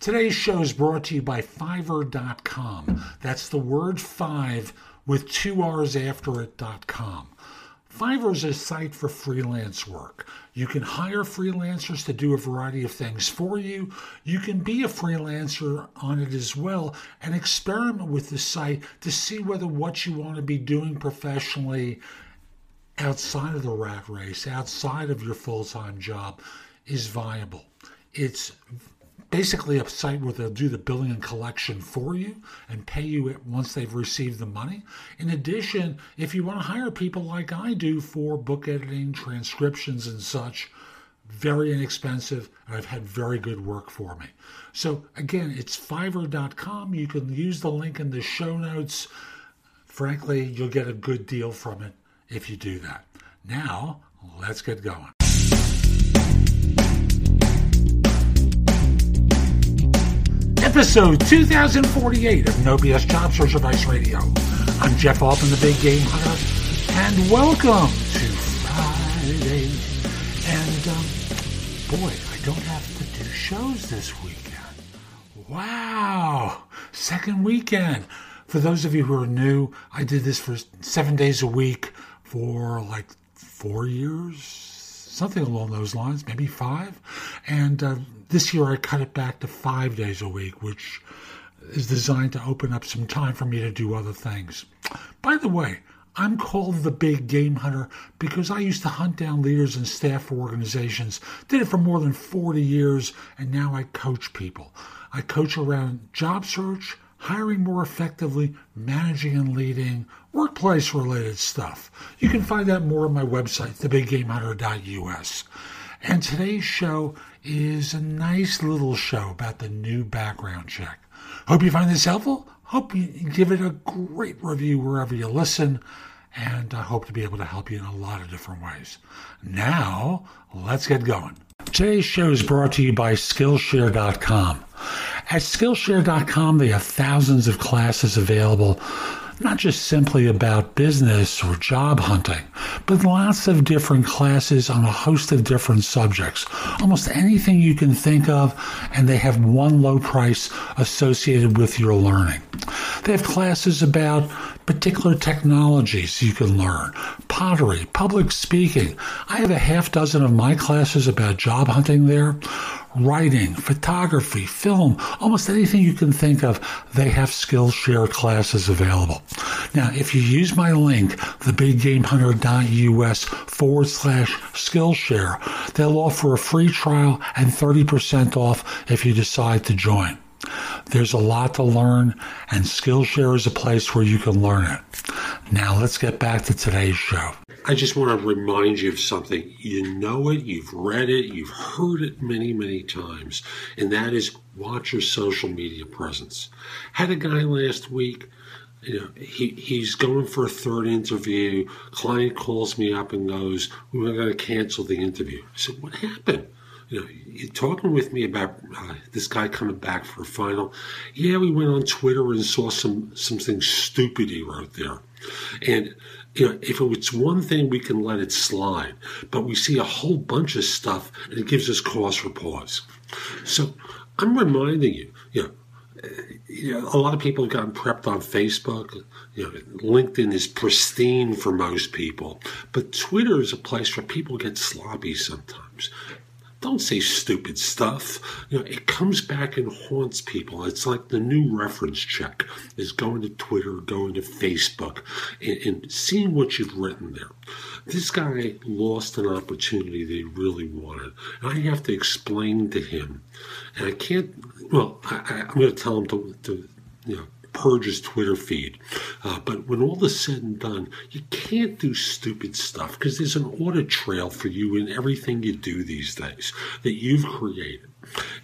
Today's show is brought to you by Fiverr.com. That's the word five with 2 R's after it.com. Fiverr is a site for freelance work. You can hire freelancers to do a variety of things for you. You can be a freelancer on it as well and experiment with the site to see whether what you want to be doing professionally outside of the rat race, outside of your full-time job, is viable. It's basically a site where they'll do the billing and collection for you and pay you once they've received the money. In addition, if you want to hire people like I do for book editing, transcriptions and such, very inexpensive, and I've had very good work for me. So again, it's Fiverr.com. You can use the link in the show notes. Frankly, you'll get a good deal from it if you do that. Now, let's get going. Episode 2048 of No BS Job Search Advice Radio. I'm Jeff Altman, the Big Game Hunter, and welcome to Friday. And boy, I don't have to do shows this weekend. Wow, second weekend. For those of you who are new, I did this for 7 days a week for like 4 years. Something along those lines, maybe 5. And this year I cut it back to 5 days a week, which is designed to open up some time for me to do other things. By the way, I'm called the Big Game Hunter because I used to hunt down leaders and staff for organizations, did it for more than 40 years, and now I coach people. I coach around job search, hiring more effectively, managing and leading, workplace-related stuff. You can find out more on my website, TheBigGameHunter.us. And today's show is a nice little show about the new background check. Hope you find this helpful. Hope you give it a great review wherever you listen. And I hope to be able to help you in a lot of different ways. Now, let's get going. Today's show is brought to you by Skillshare.com. At Skillshare.com, they have thousands of classes available, not just simply about business or job hunting, but lots of different classes on a host of different subjects, almost anything you can think of, and they have one low price associated with your learning. They have classes about particular technologies you can learn, pottery, public speaking. I have a half dozen of my classes about job hunting there. Writing, photography, film, almost anything you can think of, they have Skillshare classes available. Now, if you use my link, thebiggamehunter.us/Skillshare, they'll offer a free trial and 30% off if you decide to join. There's a lot to learn, and Skillshare is a place where you can learn it. Now, let's get back to today's show. I just want to remind you of something. You know it, you've read it, you've heard it many, many times, and that is watch your social media presence. Had a guy last week, he's going for a third interview. Client calls me up and goes, "We're going to cancel the interview." I said, "What happened?" You're talking with me about this guy coming back for a final. Yeah, we went on Twitter and saw something stupid he wrote there. And, if it's one thing, we can let it slide. But we see a whole bunch of stuff, and it gives us cause for pause. So I'm reminding you, a lot of people have gotten prepped on Facebook. LinkedIn is pristine for most people. But Twitter is a place where people get sloppy sometimes. Don't say stupid stuff. It comes back and haunts people. It's like the new reference check is going to Twitter, going to Facebook, and seeing what you've written there. This guy lost an opportunity that he really wanted. And I have to explain to him, and I can't, I'm going to tell him to purge his Twitter feed. But when all is said and done, you can't do stupid stuff because there's an audit trail for you in everything you do these days that you've created.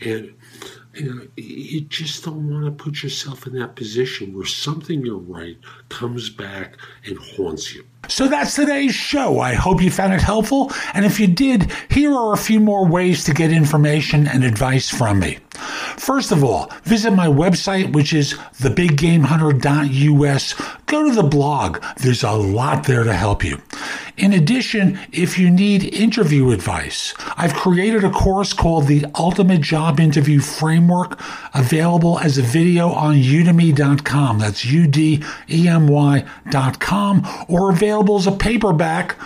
And you just don't want to put yourself in that position where something you write comes back and haunts you. So that's today's show. I hope you found it helpful. And if you did, here are a few more ways to get information and advice from me. First of all, visit my website, which is thebiggamehunter.us. Go to the blog. There's a lot there to help you. In addition, if you need interview advice, I've created a course called The Ultimate Job Interview Framework, available as a video on udemy.com. That's udemy.com, or available as a paperback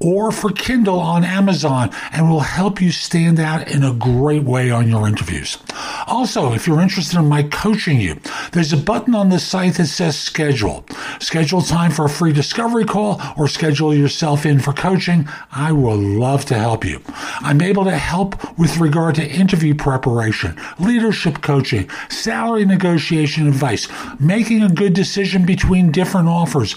or for Kindle on Amazon, and will help you stand out in a great way on your interviews. Also, if you're interested in my coaching you, there's a button on the site that says schedule. Schedule time for a free discovery call or schedule yourself in for coaching. I will love to help you. I'm able to help with regard to interview preparation, leadership coaching, salary negotiation advice, making a good decision between different offers,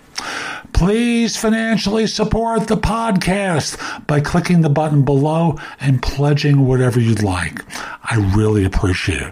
Please financially support the podcast by clicking the button below and pledging whatever you'd like. I really appreciate it.